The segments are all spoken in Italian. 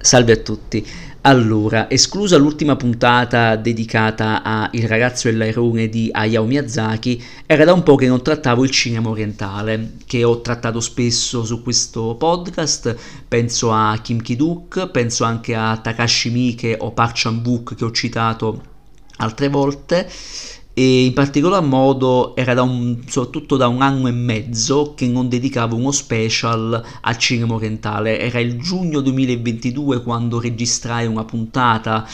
Salve a tutti. Allora, esclusa l'ultima puntata dedicata a Il ragazzo e l'airone di Hayao Miyazaki, era da un po' che non trattavo il cinema orientale, che ho trattato spesso su questo podcast. Penso a Kim Ki-duk, penso anche a Takashi Miike o Park Chan-wook che ho citato altre volte, e in particolar modo era soprattutto da un anno e mezzo che non dedicavo uno special al cinema orientale. Era il giugno 2022 quando registrai una puntata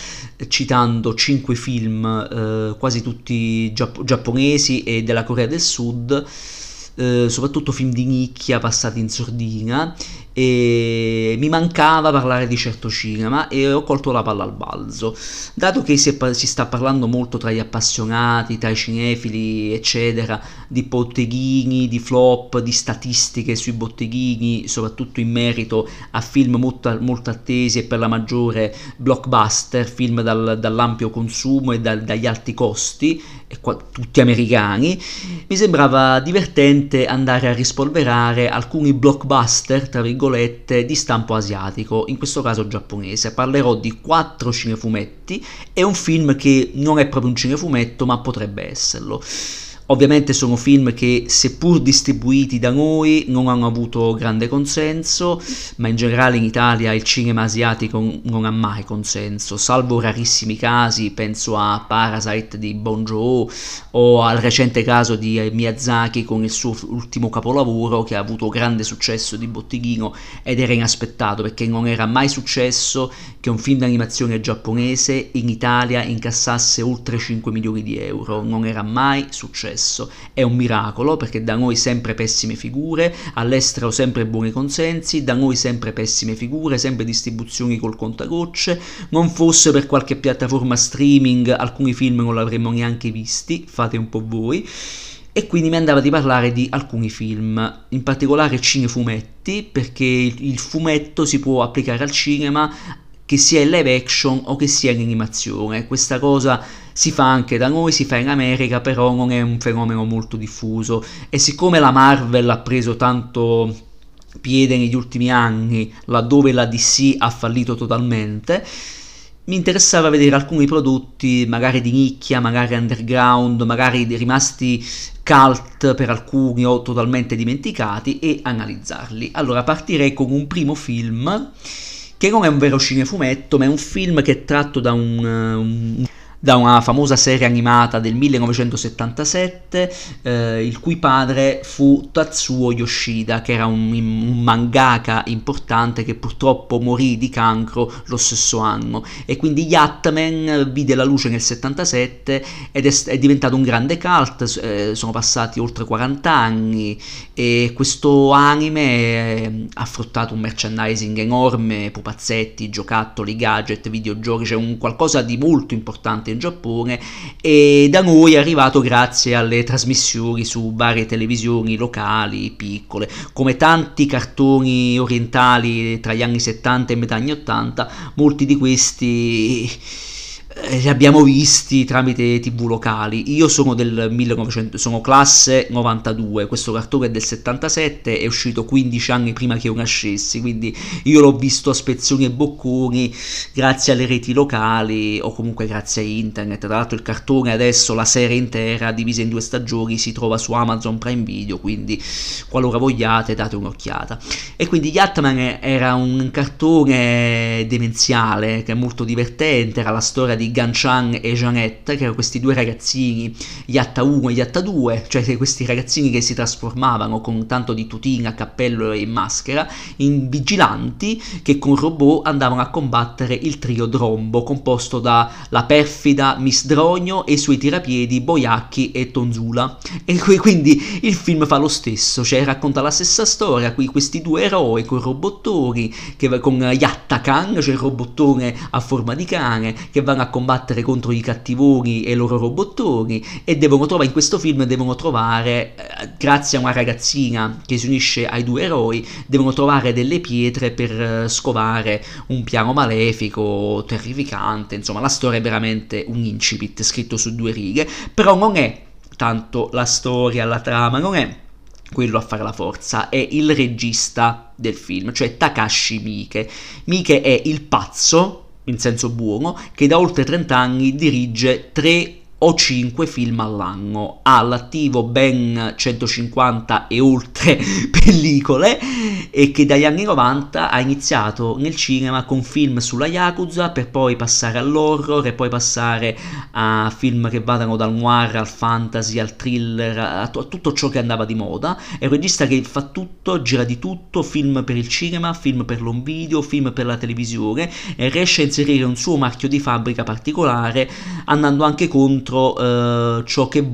citando 5 film, quasi tutti giapponesi e della Corea del Sud, soprattutto film di nicchia passati in sordina, e mi mancava parlare di certo cinema e ho colto la palla al balzo. Dato che si sta parlando molto tra gli appassionati, tra i cinefili eccetera, di botteghini, di flop, di statistiche sui botteghini, soprattutto in merito a film molto attesi e per la maggiore blockbuster, film dall'ampio consumo e dagli alti costi, e tutti americani, mi sembrava divertente andare a rispolverare alcuni blockbuster tra virgolette di stampo asiatico, in questo caso giapponese. Parlerò di 4 cinefumetti e un film che non è proprio un cinefumetto ma potrebbe esserlo. Ovviamente sono film che, seppur distribuiti da noi, non hanno avuto grande consenso, ma in generale in Italia il cinema asiatico non ha mai consenso, salvo rarissimi casi. Penso a Parasite di Bong Joon-ho o al recente caso di Miyazaki con il suo ultimo capolavoro, che ha avuto grande successo di botteghino ed era inaspettato, perché non era mai successo che un film d'animazione giapponese in Italia incassasse oltre 5 milioni di euro, non era mai successo. È un miracolo, perché da noi sempre pessime figure, all'estero sempre buoni consensi, da noi sempre pessime figure, sempre distribuzioni col contagocce. Non fosse per qualche piattaforma streaming alcuni film non l'avremmo neanche visti, fate un po' voi. E quindi mi andava di parlare di alcuni film, in particolare cinefumetti, perché il fumetto si può applicare al cinema, che sia in live action o che sia in animazione. Questa cosa si fa anche da noi, si fa in America, però non è un fenomeno molto diffuso, e siccome la Marvel ha preso tanto piede negli ultimi anni, laddove la DC ha fallito totalmente, mi interessava vedere alcuni prodotti magari di nicchia, magari underground, magari rimasti cult per alcuni o totalmente dimenticati, e analizzarli. Allora, partirei con un primo film che non è un vero cinefumetto, ma è un film che è tratto da una famosa serie animata del 1977, il cui padre fu Tatsuo Yoshida, che era un mangaka importante che purtroppo morì di cancro lo stesso anno, e quindi Yatman vide la luce nel 77 ed è diventato un grande cult. Sono passati oltre 40 anni e questo anime ha fruttato un merchandising enorme, pupazzetti, giocattoli, gadget, videogiochi, cioè un qualcosa di molto importante in Giappone, e da noi è arrivato grazie alle trasmissioni su varie televisioni locali piccole. Come tanti cartoni orientali tra gli anni 70 e metà anni 80, molti di questi li abbiamo visti tramite tv locali. Io sono del 1900, sono classe 92, questo cartone è del 77, è uscito 15 anni prima che io nascessi, quindi io l'ho visto a spezzoni e bocconi grazie alle reti locali o comunque grazie a internet. Tra l'altro il cartone adesso, la serie intera divisa in 2 stagioni, si trova su Amazon Prime Video, quindi qualora vogliate date un'occhiata. E quindi Yatman era un cartone demenziale che è molto divertente, era la storia di Ganchan e Jeanette, che erano questi 2 ragazzini, Yatta 1 e Yatta 2, cioè questi ragazzini che si trasformavano con tanto di tutina, cappello e maschera in vigilanti che con robot andavano a combattere il trio Drombo, composto dalla perfida Miss Drogno e i suoi tirapiedi Boiacchi e Tonzula. E quindi il film fa lo stesso, cioè racconta la stessa storia, qui questi 2 eroi con robottoni, con Yatta Khan, cioè il robottone a forma di cane, che vanno a combattere contro i cattivoni e i loro robottoni, e devono trovare, in questo film devono trovare, grazie a una ragazzina che si unisce ai 2 eroi, devono trovare delle pietre per scovare un piano malefico terrificante. Insomma, la storia è veramente un incipit scritto su 2 righe, però non è tanto la storia, la trama, non è quello a fare la forza è il regista del film, cioè Takashi Miike. Miike è il pazzo, in senso buono, che da oltre 30 anni dirige 3 o 5 film all'anno, ha all'attivo ben 150 e oltre pellicole, e che dagli anni 90 ha iniziato nel cinema con film sulla Yakuza, per poi passare all'horror e poi passare a film che vadano dal noir al fantasy, al thriller, a tutto ciò che andava di moda. È un regista che fa tutto, gira di tutto, film per il cinema, film per l'home video, film per la televisione, e riesce a inserire un suo marchio di fabbrica particolare, andando anche contro ciò che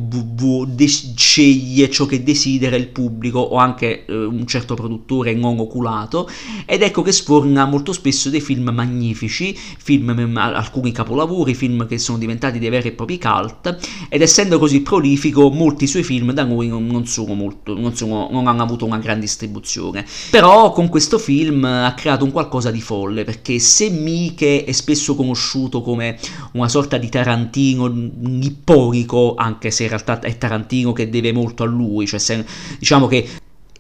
sceglie, ciò che desidera il pubblico o anche un certo produttore non oculato, ed ecco che sforna molto spesso dei film magnifici, film, alcuni capolavori, film che sono diventati dei veri e propri cult, ed essendo così prolifico molti suoi film da noi non hanno avuto una gran distribuzione. Però con questo film ha creato un qualcosa di folle, perché se Miike è spesso conosciuto come una sorta di Tarantino ipponico, anche se in realtà è Tarantino che deve molto a lui, cioè se, diciamo che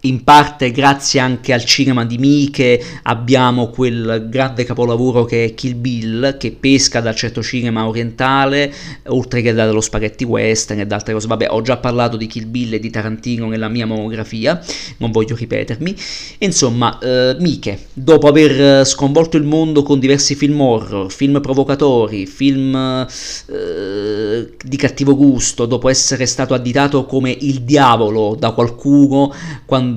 in parte grazie anche al cinema di Miike abbiamo quel grande capolavoro che è Kill Bill, che pesca dal certo cinema orientale, oltre che dallo spaghetti western e da altre cose. Vabbè, ho già parlato di Kill Bill e di Tarantino nella mia monografia, non voglio ripetermi. Insomma, Miike, dopo aver sconvolto il mondo con diversi film horror, film provocatori, film di cattivo gusto, dopo essere stato additato come il diavolo da qualcuno quando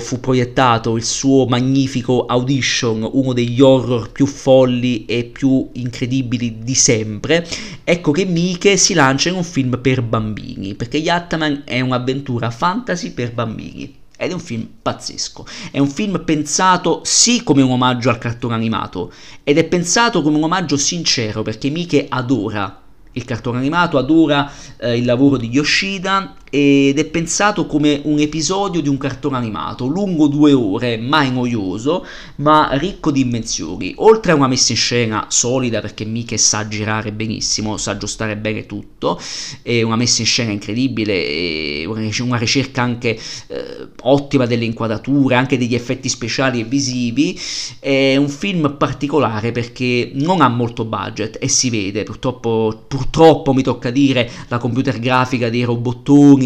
fu proiettato il suo magnifico Audition, uno degli horror più folli e più incredibili di sempre, ecco che Miike si lancia in un film per bambini, perché Yatman è un'avventura fantasy per bambini, ed è un film pazzesco. È un film pensato sì come un omaggio al cartone animato, ed è pensato come un omaggio sincero, perché Miike adora il cartone animato, adora il lavoro di Yoshida, ed è pensato come un episodio di un cartone animato, lungo 2 ore, mai noioso, ma ricco di invenzioni. Oltre a una messa in scena solida, perché Miike sa girare benissimo, sa aggiustare bene tutto, è una messa in scena incredibile, è una ricerca anche ottima delle inquadrature, anche degli effetti speciali e visivi. È un film particolare perché non ha molto budget, e si vede, purtroppo mi tocca dire, la computer grafica dei robottoni,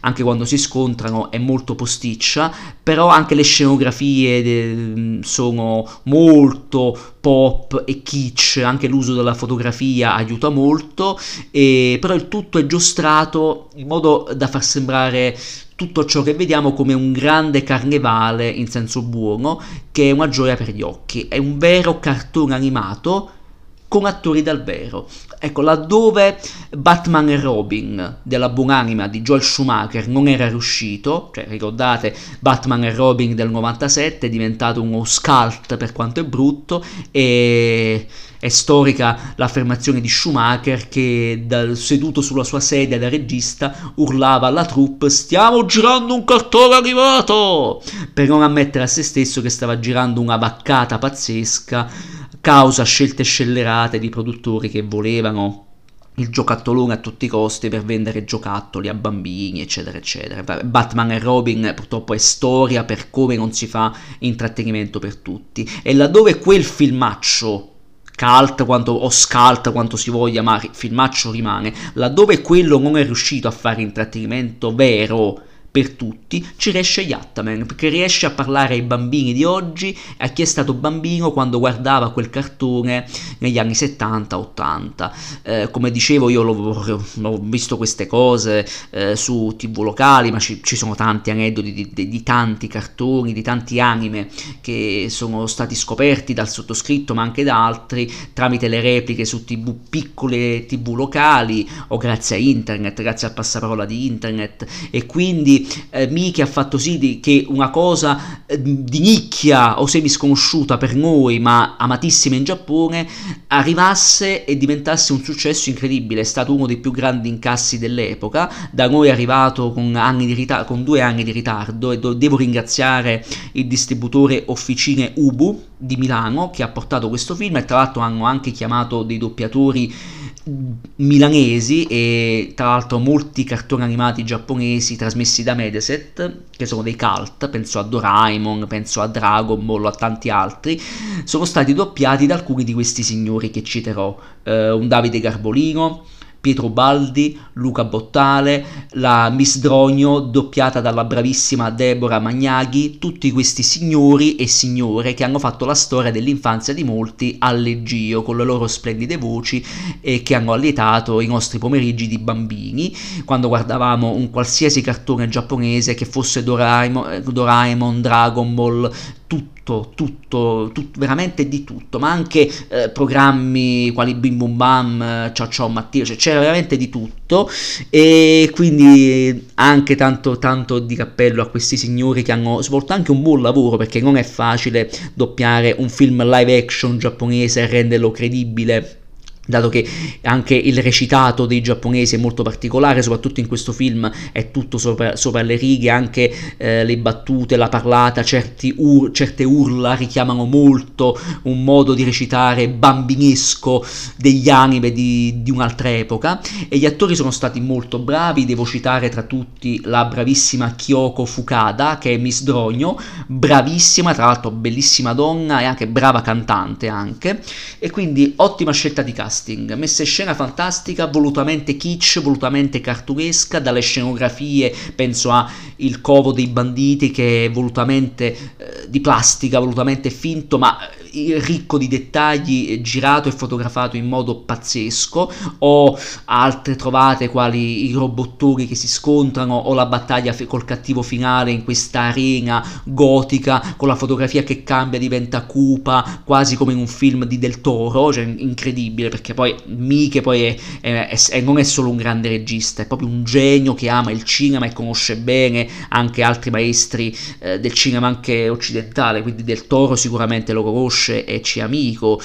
anche quando si scontrano, è molto posticcia, però anche le scenografie sono molto pop e kitsch, anche l'uso della fotografia aiuta molto, però il tutto è giostrato in modo da far sembrare tutto ciò che vediamo come un grande carnevale in senso buono, che è una gioia per gli occhi. È un vero cartone animato con attori dal vero. Ecco, laddove Batman e Robin della buonanima di Joel Schumacher non era riuscito, cioè ricordate Batman e Robin del 97, è diventato uno cult per quanto è brutto, e è storica l'affermazione di Schumacher che seduto sulla sua sedia da regista urlava alla troupe "stiamo girando un cartone animato", per non ammettere a se stesso che stava girando una vaccata pazzesca, causa scelte scellerate di produttori che volevano il giocattolone a tutti i costi per vendere giocattoli a bambini, eccetera eccetera. Batman e Robin purtroppo è storia per come non si fa intrattenimento per tutti, e laddove quel filmaccio cult quanto, o scalt quanto si voglia, ma filmaccio rimane, laddove quello non è riuscito a fare intrattenimento vero per tutti, ci riesce Yatman, perché riesce a parlare ai bambini di oggi, a chi è stato bambino quando guardava quel cartone negli anni 70-80. Come dicevo, io ho visto queste cose su TV locali, ma ci sono tanti aneddoti di tanti cartoni, di tanti anime che sono stati scoperti dal sottoscritto, ma anche da altri, tramite le repliche su TV, piccole TV locali, o grazie a internet, grazie al passaparola di internet. E quindi Miike ha fatto sì che una cosa di nicchia o semi sconosciuta per noi, ma amatissima in Giappone, arrivasse e diventasse un successo incredibile. È stato uno dei più grandi incassi dell'epoca, da noi è arrivato con 2 anni di ritardo, e devo ringraziare il distributore Officine Ubu di Milano che ha portato questo film, e tra l'altro hanno anche chiamato dei doppiatori milanesi e tra l'altro molti cartoni animati giapponesi trasmessi da Mediaset, che sono dei cult, penso a Doraemon, penso a Dragon Ball, a tanti altri, sono stati doppiati da alcuni di questi signori che citerò, un Davide Garbolino, Pietro Baldi, Luca Bottale, la Miss Drogno doppiata dalla bravissima Deborah Magnaghi, tutti questi signori e signore che hanno fatto la storia dell'infanzia di molti a leggio con le loro splendide voci e che hanno allietato i nostri pomeriggi di bambini quando guardavamo un qualsiasi cartone giapponese, che fosse Doraemon, Dragon Ball, tutto, veramente di tutto, ma anche programmi quali Bim Bum Bam, Ciao Ciao Mattino, cioè c'era veramente di tutto, e quindi anche tanto di cappello a questi signori che hanno svolto anche un buon lavoro, perché non è facile doppiare un film live action giapponese e renderlo credibile, dato che anche il recitato dei giapponesi è molto particolare, soprattutto in questo film è tutto sopra le righe, anche le battute, la parlata, certe urla richiamano molto un modo di recitare bambinesco degli anime di un'altra epoca, e gli attori sono stati molto bravi. Devo citare tra tutti la bravissima Kyoko Fukada, che è Miss Drogno, bravissima, tra l'altro bellissima donna e anche brava cantante anche, e quindi ottima scelta di cast. Messa in scena fantastica, volutamente kitsch, volutamente cartunesca, dalle scenografie penso a Il covo dei banditi, che è volutamente di plastica, volutamente finto, ma ricco di dettagli, girato e fotografato in modo pazzesco, o altre trovate quali i robottoni che si scontrano, o la battaglia col cattivo finale in questa arena gotica con la fotografia che cambia, diventa cupa, quasi come in un film di Del Toro, cioè incredibile, perché poi Miike poi non è solo un grande regista, è proprio un genio che ama il cinema e conosce bene anche altri maestri del cinema anche occidentale, quindi Del Toro sicuramente lo conosce e ci è amico,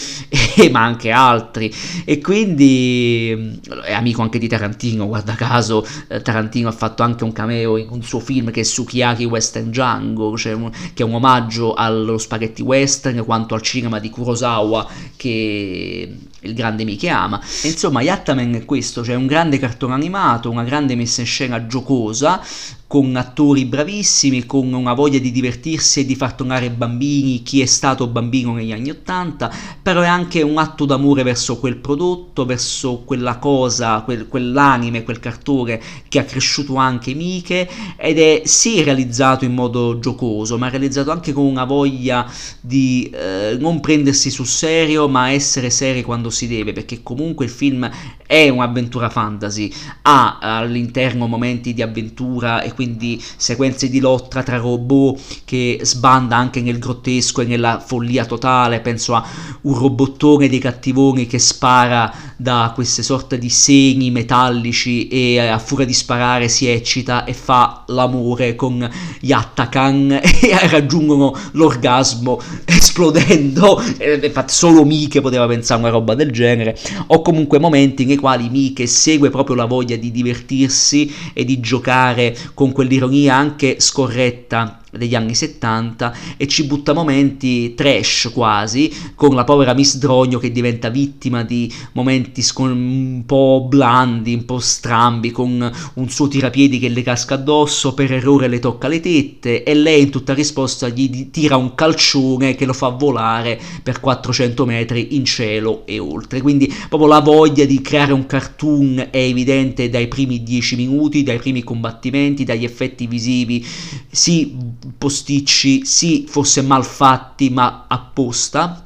ma anche altri, e quindi è amico anche di Tarantino, guarda caso Tarantino ha fatto anche un cameo in un suo film che è Sukiyaki Western Django, cioè che è un omaggio allo spaghetti western quanto al cinema di Kurosawa che il grande Miike ama. E insomma Yatman è questo, cioè un grande cartone animato, una grande messa in scena giocosa, con attori bravissimi, con una voglia di divertirsi e di far tornare bambini chi è stato bambino negli anni '80, però è anche un atto d'amore verso quel prodotto, verso quella cosa, quell'anime, quel cartone che ha cresciuto anche Miike, ed è sì realizzato in modo giocoso, ma realizzato anche con una voglia di non prendersi sul serio, ma essere seri quando si deve, perché comunque il film è un'avventura fantasy, ha all'interno momenti di avventura e quindi sequenze di lotta tra robot che sbanda anche nel grottesco e nella follia totale, penso a un robottone dei cattivoni che spara da queste sorte di segni metallici e a furia di sparare si eccita e fa l'amore con gli Yattakan e raggiungono l'orgasmo esplodendo, infatti solo Miike poteva pensare una roba del genere, o comunque momenti nei quali Miike segue proprio la voglia di divertirsi e di giocare con quell'ironia anche scorretta degli anni 70, e ci butta momenti trash quasi, con la povera Miss Drogno che diventa vittima di momenti un po' blandi, un po' strambi, con un suo tirapiedi che le casca addosso, per errore le tocca le tette e lei in tutta risposta gli tira un calcione che lo fa volare per 400 metri in cielo e oltre. Quindi proprio la voglia di creare un cartoon è evidente dai primi 10 minuti, dai primi combattimenti, dagli effetti visivi, sì posticci, sì forse malfatti ma apposta,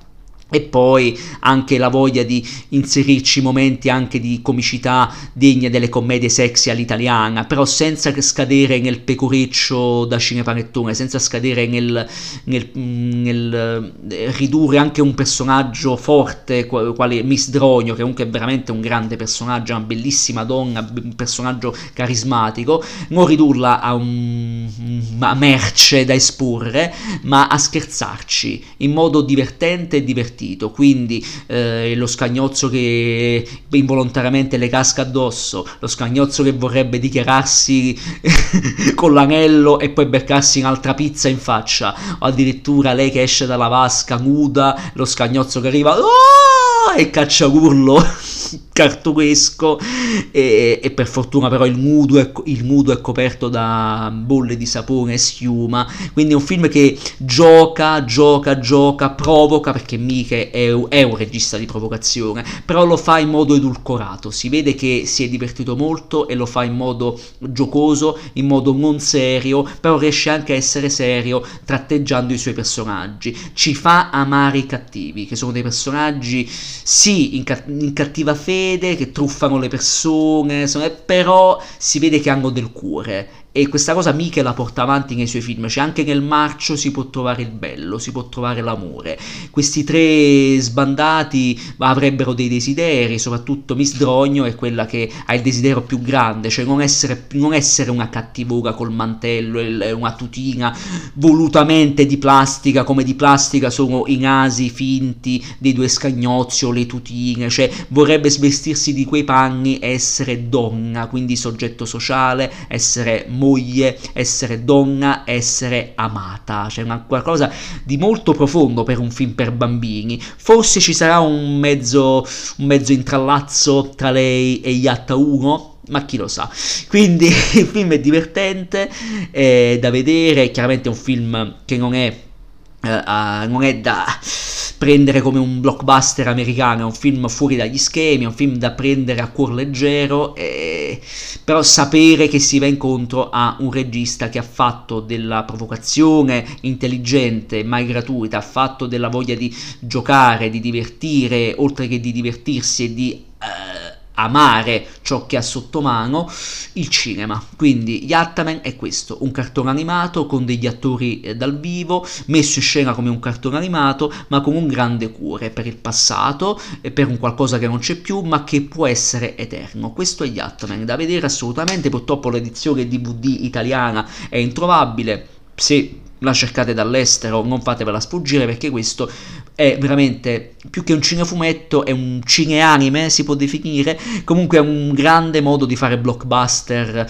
e poi anche la voglia di inserirci momenti anche di comicità degna delle commedie sexy all'italiana, però senza scadere nel pecoreccio da cinepanettone, senza scadere nel ridurre anche un personaggio forte quale Miss Drogno, che comunque è veramente un grande personaggio, una bellissima donna, un personaggio carismatico, non ridurla a una merce da esporre, ma a scherzarci in modo divertente e divertente. Quindi lo scagnozzo che involontariamente le casca addosso, lo scagnozzo che vorrebbe dichiararsi con l'anello e poi beccarsi un'altra pizza in faccia, o addirittura lei che esce dalla vasca nuda, lo scagnozzo che arriva è cacciaurlo carturesco, e per fortuna però il nudo è coperto da bolle di sapone e schiuma, quindi è un film che gioca, provoca, perché Miike è un regista di provocazione, però lo fa in modo edulcorato, si vede che si è divertito molto e lo fa in modo giocoso, in modo non serio, però riesce anche a essere serio tratteggiando i suoi personaggi, ci fa amare i cattivi, che sono dei personaggi sì in cattiva fede, che truffano le persone, però si vede che hanno del cuore, e questa cosa Miike la porta avanti nei suoi film, cioè anche nel marcio si può trovare il bello, si può trovare l'amore. Questi tre sbandati avrebbero dei desideri, soprattutto Miss Drogno è quella che ha il desiderio più grande, cioè non essere una cattivora col mantello e una tutina volutamente di plastica, come di plastica sono i nasi finti dei due scagnozzi o le tutine, cioè vorrebbe svestirsi di quei panni e essere donna, quindi soggetto sociale, essere moglie, essere donna, essere amata, cioè una qualcosa di molto profondo per un film per bambini. Forse ci sarà un mezzo intrallazzo tra lei e Yatta 1, ma chi lo sa. Quindi il film è divertente, è da vedere, chiaramente è un film che non è da prendere come un blockbuster americano, è un film fuori dagli schemi, è un film da prendere a cuor leggero, però sapere che si va incontro a un regista che ha fatto della provocazione intelligente, mai gratuita, ha fatto della voglia di giocare, di divertire, oltre che di divertirsi e di amare ciò che ha sotto mano, il cinema. Quindi Yatman è questo, un cartone animato con degli attori dal vivo, messo in scena come un cartone animato, ma con un grande cuore per il passato e per un qualcosa che non c'è più ma che può essere eterno. Questo è Yatman, da vedere assolutamente. Purtroppo l'edizione DVD italiana è introvabile, se la cercate dall'estero non fatevela sfuggire, perché questo è veramente più che un cinefumetto, è un cineanime, si può definire, comunque è un grande modo di fare blockbuster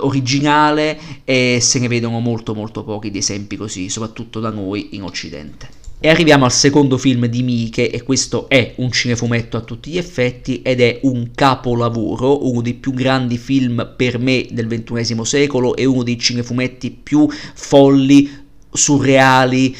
originale, e se ne vedono molto pochi di esempi così, soprattutto da noi in occidente. E arriviamo al secondo film di Miike, e questo è un cinefumetto a tutti gli effetti ed è un capolavoro, uno dei più grandi film per me del XXI secolo e uno dei cinefumetti più folli, surreali,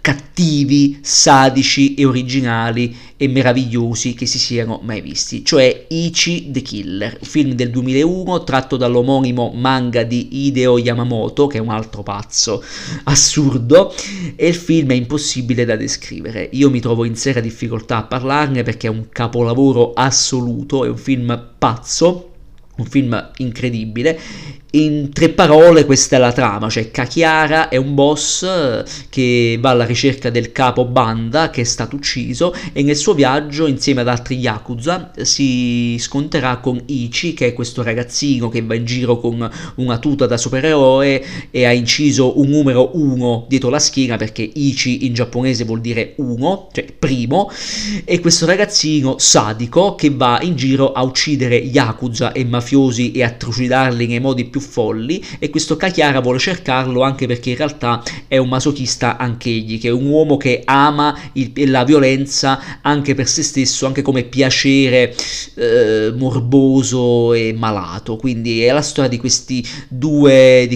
cattivi, sadici e originali e meravigliosi che si siano mai visti, cioè Ichi the Killer, un film del 2001 tratto dall'omonimo manga di Hideo Yamamoto, che è un altro pazzo assurdo, e il film è impossibile da descrivere. Io mi trovo in seria difficoltà a parlarne perché è un capolavoro assoluto, è un film pazzo, un film incredibile. In tre parole questa è la trama, cioè Kachiara è un boss che va alla ricerca del capo banda che è stato ucciso, e nel suo viaggio insieme ad altri Yakuza si sconterà con Ichi, che è questo ragazzino che va in giro con una tuta da supereroe e ha inciso un numero 1 dietro la schiena, perché Ichi in giapponese vuol dire 1, cioè primo, e questo ragazzino sadico che va in giro a uccidere Yakuza e mafiosi e a trucidarli nei modi più folli, e questo Kachiara vuole cercarlo anche perché in realtà è un masochista anch'egli, che è un uomo che ama la violenza anche per se stesso, anche come piacere morboso e malato. Quindi è la storia di queste due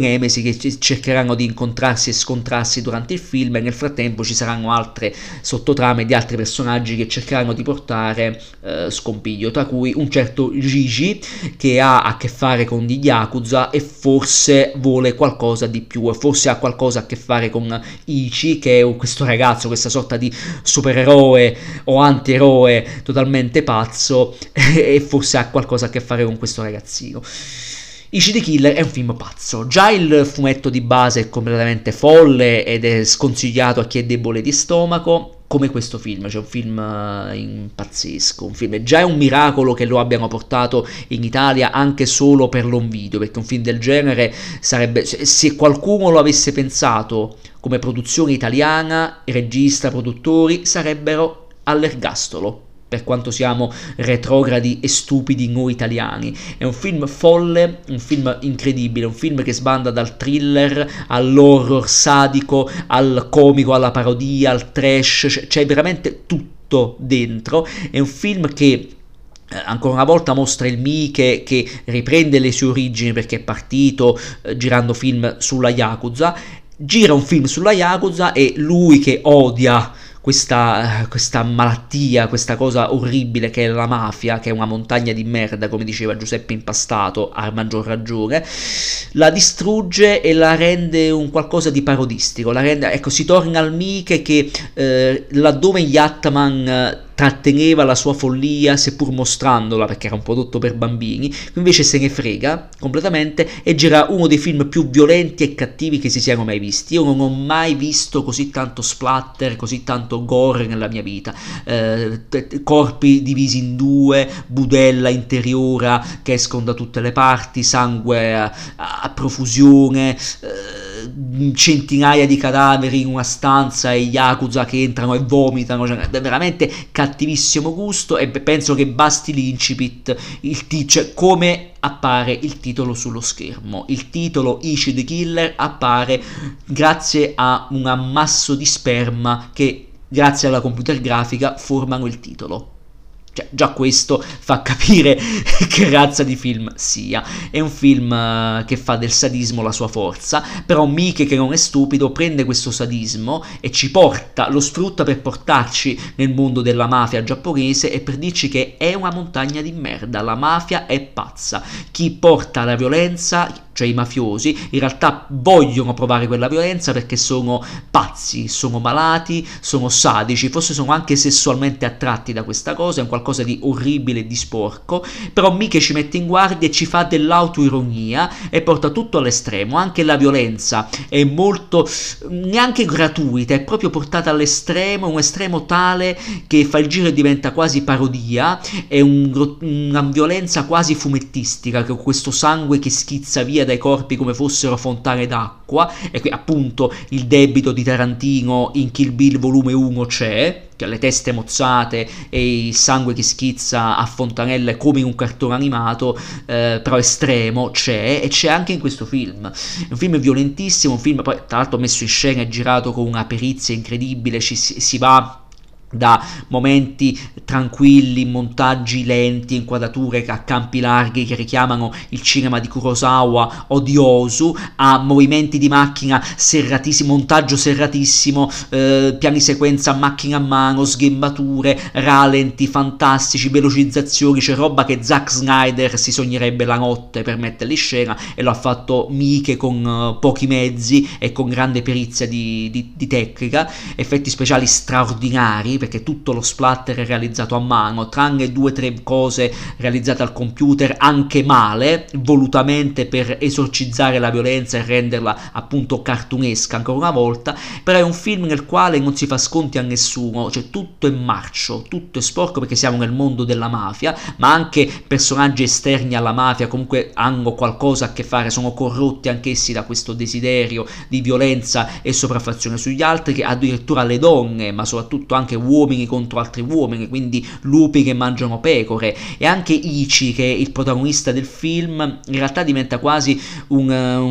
nemesi che cercheranno di incontrarsi e scontrarsi durante il film, e nel frattempo ci saranno altre sottotrame di altri personaggi che cercheranno di portare scompiglio, tra cui un certo Gigi che ha a che fare con gli Yakuza e forse vuole qualcosa di più, e forse ha qualcosa a che fare con Ichi, che è questo ragazzo, questa sorta di supereroe o antieroe totalmente pazzo, e forse ha qualcosa a che fare con questo ragazzino. Ichi the Killer è un film pazzo, già il fumetto di base è completamente folle ed è sconsigliato a chi è debole di stomaco, come questo film, cioè un film pazzesco, un film, già è un miracolo che lo abbiano portato in Italia anche solo per l'home video, perché un film del genere sarebbe, se qualcuno lo avesse pensato come produzione italiana, regista, produttori, sarebbero all'ergastolo, per quanto siamo retrogradi e stupidi noi italiani. È un film folle, un film incredibile, un film che sbanda dal thriller all'horror sadico, al comico, alla parodia, al trash, c'è veramente tutto dentro. È un film che ancora una volta mostra il Miike che riprende le sue origini, perché è partito girando film sulla Yakuza, gira un film sulla Yakuza e lui che odia questa malattia, questa cosa orribile che è la mafia, che è una montagna di merda, come diceva Giuseppe Impastato a maggior ragione, la distrugge e la rende un qualcosa di parodistico, la rende, ecco, si torna al Miike che laddove Yatman tratteneva la sua follia, seppur mostrandola, perché era un prodotto per bambini, invece se ne frega completamente e gira uno dei film più violenti e cattivi che si siano mai visti. Io non ho mai visto così tanto splatter, così tanto gore nella mia vita, corpi divisi in due, budella interiora che escono da tutte le parti, sangue a profusione, centinaia di cadaveri in una stanza e Yakuza che entrano e vomitano, cioè, veramente cattivissimo gusto. E penso che basti l'incipit, cioè come appare il titolo sullo schermo. Il titolo Ichi the Killer appare grazie a un ammasso di sperma che grazie alla computer grafica formano il titolo. Cioè, già questo fa capire che razza di film sia. È un film che fa del sadismo la sua forza, però Miike, che non è stupido, prende questo sadismo e ci porta, lo sfrutta per portarci nel mondo della mafia giapponese e per dirci che è una montagna di merda, la mafia è pazza, chi porta la violenza, cioè i mafiosi, in realtà vogliono provare quella violenza perché sono pazzi, sono malati, sono sadici, forse sono anche sessualmente attratti da questa cosa, è un qualcosa di orribile e di sporco, però Miike ci mette in guardia e ci fa dell'autoironia e porta tutto all'estremo, anche la violenza è molto, neanche gratuita, è proprio portata all'estremo, un estremo tale che fa il giro e diventa quasi parodia, è una violenza quasi fumettistica, con questo sangue che schizza via dai corpi come fossero fontane d'acqua, e qui appunto il debito di Tarantino in Kill Bill volume 1 c'è, le teste mozzate e il sangue che schizza a fontanelle come in un cartone animato, però estremo, c'è, e c'è anche in questo film. È un film violentissimo, un film poi tra l'altro messo in scena e girato con una perizia incredibile, si va da momenti tranquilli, montaggi lenti, inquadrature a campi larghi che richiamano il cinema di Kurosawa o di Ozu, a movimenti di macchina serratissimi, montaggio serratissimo, piani sequenza macchina a mano, sghembature, ralenti fantastici, velocizzazioni, c'è roba che Zack Snyder si sognerebbe la notte per metterli in scena, e lo ha fatto Miike con pochi mezzi e con grande perizia di tecnica, effetti speciali straordinari, perché tutto lo splatter è realizzato a mano, tranne 2 o 3 cose realizzate al computer, anche male, volutamente per esorcizzare la violenza e renderla appunto cartunesca ancora una volta, però è un film nel quale non si fa sconti a nessuno, cioè tutto è marcio, tutto è sporco, perché siamo nel mondo della mafia, ma anche personaggi esterni alla mafia comunque hanno qualcosa a che fare, sono corrotti anch'essi da questo desiderio di violenza e sopraffazione sugli altri, che addirittura le donne, ma soprattutto anche uomini contro altri uomini, quindi lupi che mangiano pecore. E anche Ichi, che è il protagonista del film, in realtà diventa quasi una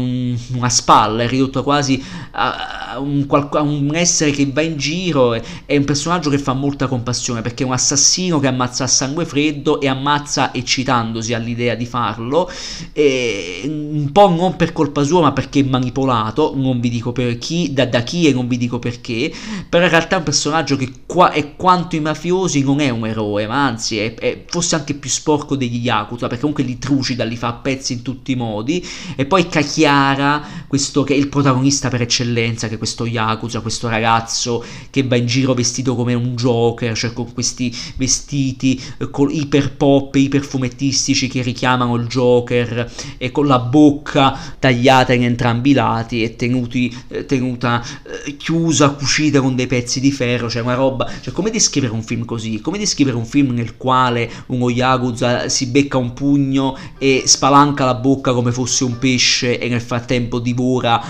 spalla, è ridotto quasi a un essere che va in giro, è un personaggio che fa molta compassione, perché è un assassino che ammazza a sangue freddo e ammazza eccitandosi all'idea di farlo, e un po' non per colpa sua ma perché è manipolato, non vi dico per chi, da chi, e non vi dico perché, però in realtà è un personaggio che qua è quanto i mafiosi, non è un eroe, ma anzi è forse anche più sporco degli Yakuza, perché comunque li trucida, li fa a pezzi in tutti i modi. E poi Kachiara, questo che è il protagonista per eccellenza, che è questo Yakuza, questo ragazzo che va in giro vestito come un Joker, cioè con questi vestiti iper pop, iper fumettistici che richiamano il Joker, e con la bocca tagliata in entrambi i lati e tenuta chiusa, cucita con dei pezzi di ferro, cioè una roba Cioè, come descrivere un film così? Come descrivere un film nel quale uno Yakuza si becca un pugno e spalanca la bocca come fosse un pesce e nel frattempo divora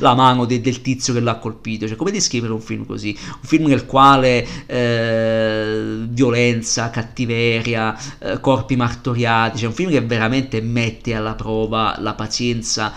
la mano del tizio che l'ha colpito? Cioè, come descrivere un film così? Un film nel quale violenza, cattiveria, corpi martoriati, cioè un film che veramente mette alla prova la pazienza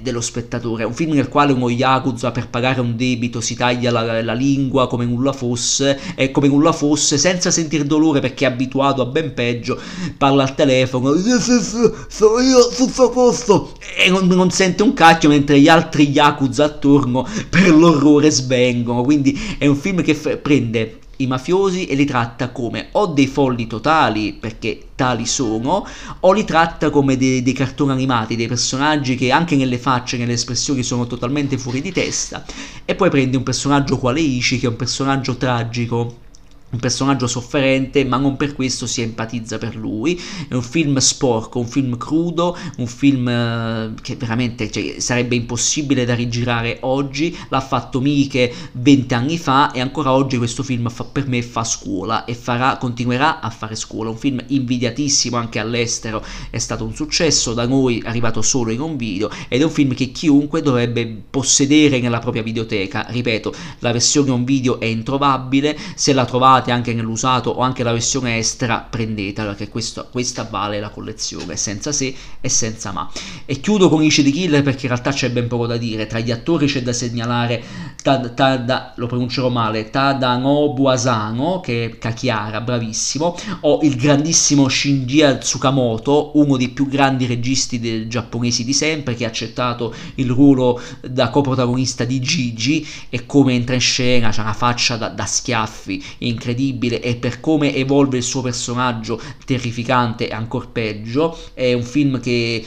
dello spettatore. Un film nel quale uno Yakuza per pagare un debito si taglia la lingua come nulla fosse, e come nulla fosse, senza sentire dolore perché è abituato a ben peggio, parla al telefono, sono io, tutto a posto, e non sente un cacchio, mentre gli altri Yakuza attorno per l'orrore svengono. Quindi è un film che prende i mafiosi e li tratta come o dei folli totali, perché tali sono, o li tratta come dei cartoni animati, dei personaggi che anche nelle facce, nelle espressioni sono totalmente fuori di testa. E poi prende un personaggio quale Ichi, che è un personaggio tragico, un personaggio sofferente, ma non per questo si empatizza per lui. È un film sporco, un film crudo, un film che veramente, cioè, sarebbe impossibile da rigirare oggi. L'ha fatto Miike 20 anni fa e ancora oggi questo film per me fa scuola e continuerà a fare scuola. Un film invidiatissimo anche all'estero, è stato un successo, da noi è arrivato solo in un video, ed è un film che chiunque dovrebbe possedere nella propria videoteca. Ripeto, la versione on video è introvabile, se la trovate anche nell'usato o anche la versione estera, prendetela, perché questa vale la collezione, senza se e senza ma. E chiudo con Ichi the Killer, perché in realtà c'è ben poco da dire. Tra gli attori c'è da segnalare lo pronuncerò male, Tadanobu Asano, che è Kachiara, bravissimo, o il grandissimo Shinji Tsukamoto, uno dei più grandi registi giapponesi di sempre, che ha accettato il ruolo da coprotagonista di Gigi, e come entra in scena c'ha una faccia da schiaffi incredibile, e per come evolve il suo personaggio terrificante e ancor peggio. È un film che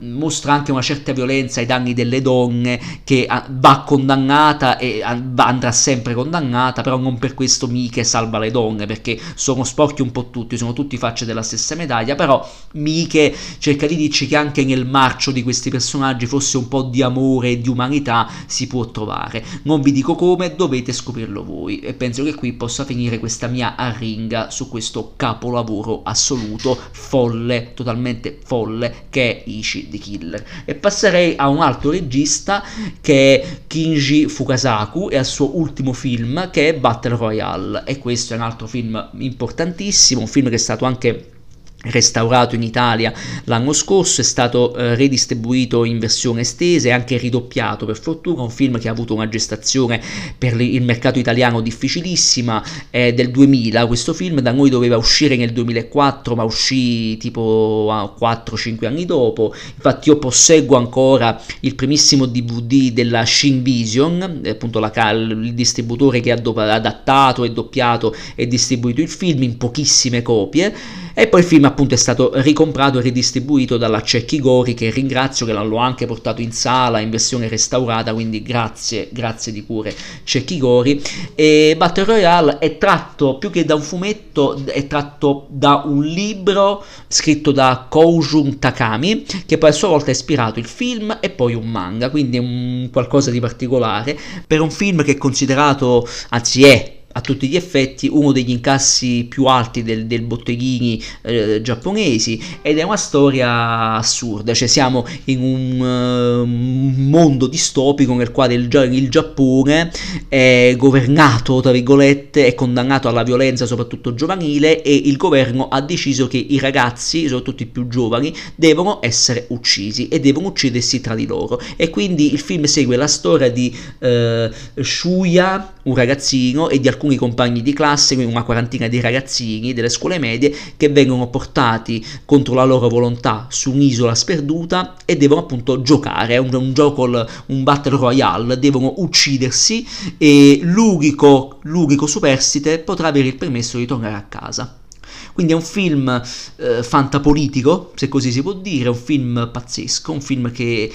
mostra anche una certa violenza ai danni delle donne, che va condannata e andrà sempre condannata, però non per questo Miike salva le donne, perché sono sporchi un po' tutti, sono tutti facce della stessa medaglia. Però Miike cerca di dirci che anche nel marcio di questi personaggi forse un po' di amore e di umanità si può trovare. Non vi dico come, dovete scoprirlo voi, e penso che qui possa finire questa mia arringa su questo capolavoro assoluto, folle, totalmente folle, che è Ichi the Killer. E passerei a un altro regista, che è Kinji Fukasaku, e al suo ultimo film, che è Battle Royale. E questo è un altro film importantissimo, un film che è stato anche restaurato in Italia l'anno scorso, è stato redistribuito in versione estesa e anche ridoppiato, per fortuna. Un film che ha avuto una gestazione per il mercato italiano difficilissima, del 2000 questo film, da noi doveva uscire nel 2004, ma uscì tipo 4-5 anni dopo. Infatti io posseggo ancora il primissimo DVD della Shin Vision, appunto il distributore che ha adattato e doppiato e distribuito il film in pochissime copie, e poi il film appunto è stato ricomprato e ridistribuito dalla Cecchi Gori, che ringrazio, che l'hanno anche portato in sala in versione restaurata, quindi grazie di cuore Cecchi Gori. E Battle Royale è tratto più che da un fumetto, è tratto da un libro scritto da Koushun Takami, che poi a sua volta ha ispirato il film e poi un manga, quindi è un qualcosa di particolare per un film che è considerato, anzi è a tutti gli effetti, uno degli incassi più alti del botteghini giapponesi, ed è una storia assurda. Cioè, siamo in un mondo distopico nel quale il Giappone è governato, tra virgolette, è condannato alla violenza, soprattutto giovanile, e il governo ha deciso che i ragazzi, soprattutto i più giovani, devono essere uccisi e devono uccidersi tra di loro. E quindi il film segue la storia di Shuya, un ragazzino, e di alcuni compagni di classe, quindi una quarantina di ragazzini delle scuole medie, che vengono portati contro la loro volontà su un'isola sperduta e devono appunto giocare. È un battle royale, devono uccidersi, e l'unico superstite potrà avere il permesso di tornare a casa. Quindi è un film fantapolitico, se così si può dire, un film pazzesco, un film che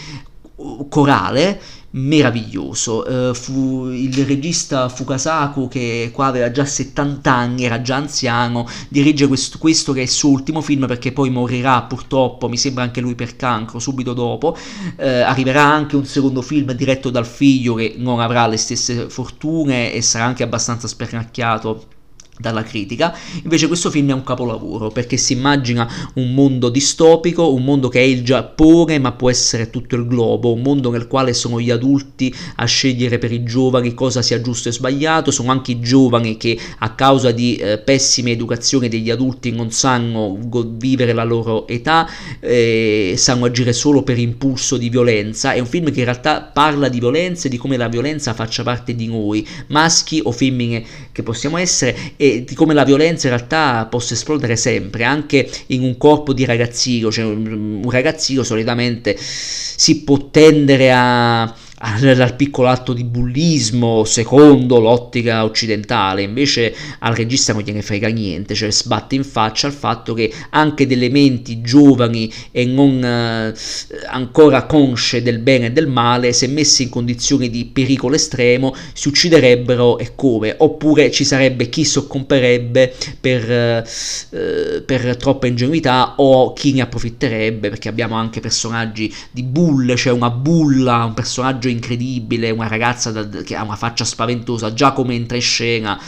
corale meraviglioso. Fu il regista Fukasaku, che qua aveva già 70 anni, era già anziano, dirige questo che è il suo ultimo film, perché poi morirà purtroppo, mi sembra anche lui per cancro, subito dopo. Arriverà anche un secondo film diretto dal figlio, che non avrà le stesse fortune e sarà anche abbastanza spernacchiato dalla critica. Invece questo film è un capolavoro, perché si immagina un mondo distopico, un mondo che è il Giappone ma può essere tutto il globo, un mondo nel quale sono gli adulti a scegliere per i giovani cosa sia giusto e sbagliato, sono anche i giovani che a causa di pessime educazioni degli adulti non sanno vivere la loro età, sanno agire solo per impulso di violenza. È un film che in realtà parla di violenza e di come la violenza faccia parte di noi, maschi o femmine che possiamo essere, e di come la violenza in realtà possa esplodere sempre, anche in un corpo di ragazzino. Cioè, un ragazzino solitamente si può tendere al piccolo atto di bullismo secondo l'ottica occidentale, invece al regista non gliene frega niente, cioè sbatte in faccia al fatto che anche delle menti giovani e non ancora consce del bene e del male, se messe in condizioni di pericolo estremo, si ucciderebbero e come, oppure ci sarebbe chi soccomperebbe per troppa ingenuità o chi ne approfitterebbe, perché abbiamo anche personaggi di bulle, cioè una bulla, un personaggio incredibile, una ragazza che ha una faccia spaventosa, già come entra in scena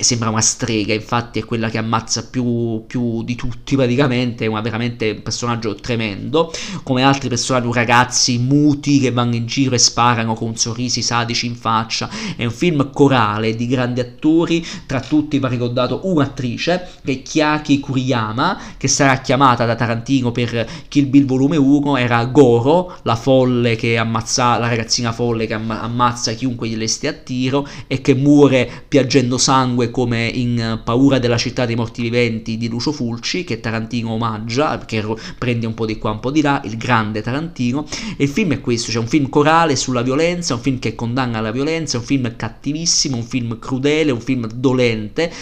sembra una strega, infatti è quella che ammazza più di tutti praticamente, è veramente un personaggio tremendo, come altri personaggi, ragazzi muti che vanno in giro e sparano con sorrisi sadici in faccia. È un film corale di grandi attori, tra tutti va ricordato un'attrice che è Chiaki Kuriyama, che sarà chiamata da Tarantino per Kill Bill volume 1, era Goro, la folle che ammazza la ragazzina folle che ammazza chiunque gli lesti a tiro e che muore piangendo sangue, come in Paura della città dei morti viventi di Lucio Fulci, che Tarantino omaggia, che prende un po' di qua un po' di là, il grande Tarantino. E il film è questo, cioè un film corale sulla violenza, un film che condanna la violenza, un film cattivissimo, un film crudele, un film dolente,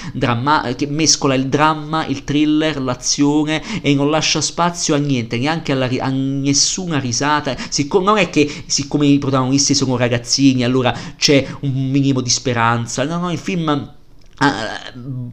che mescola il dramma, il thriller, l'azione, e non lascia spazio a niente, neanche a nessuna risata. Non è che siccome i protagonisti sono ragazzini allora c'è un minimo di speranza, no, il film,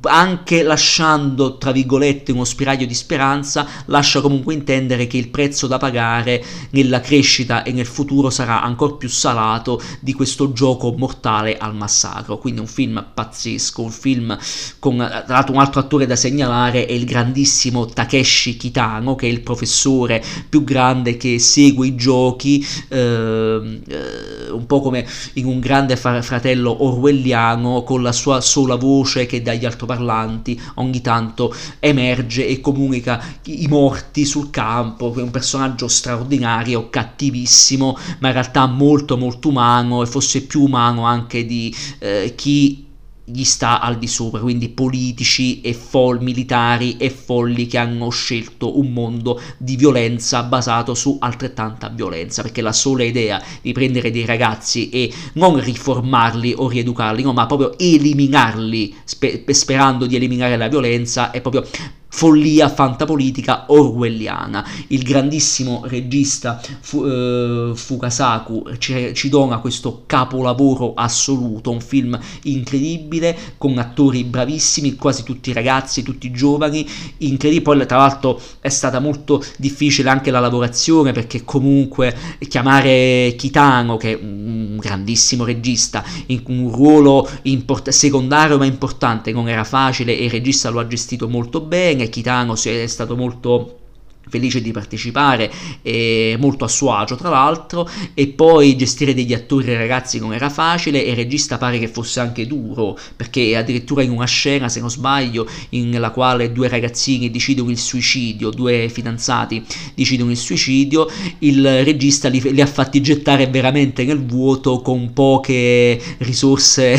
anche lasciando tra virgolette uno spiraglio di speranza, lascia comunque intendere che il prezzo da pagare nella crescita e nel futuro sarà ancora più salato di questo gioco mortale al massacro. Quindi un film pazzesco, un film con, tra l'altro, un altro attore da segnalare è il grandissimo Takeshi Kitano, che è il professore più grande che segue i giochi, un po' come in Un grande fratello orwelliano, con la sua sola voce che dagli altoparlanti ogni tanto emerge e comunica i morti sul campo. È un personaggio straordinario, cattivissimo, ma in realtà molto molto umano, e forse più umano anche di chi gli sta al di sopra, quindi politici e militari e folli che hanno scelto un mondo di violenza basato su altrettanta violenza, perché la sola idea di prendere dei ragazzi e non riformarli o rieducarli, no, ma proprio eliminarli, sperando di eliminare la violenza, è proprio follia fantapolitica orwelliana. Il grandissimo regista Fukasaku ci dona questo capolavoro assoluto, un film incredibile con attori bravissimi, quasi tutti ragazzi, tutti giovani, incredibili. Poi tra l'altro è stata molto difficile anche la lavorazione, perché comunque chiamare Kitano, che è un grandissimo regista, in un ruolo secondario ma importante, non era facile, e il regista lo ha gestito molto bene. Kitano è stato molto felice di partecipare e molto a suo agio, tra l'altro, e poi gestire degli attori ragazzi non era facile, e il regista pare che fosse anche duro, perché addirittura in una scena, se non sbaglio, nella quale due ragazzini decidono il suicidio, due fidanzati decidono il suicidio, il regista li ha fatti gettare veramente nel vuoto con poche risorse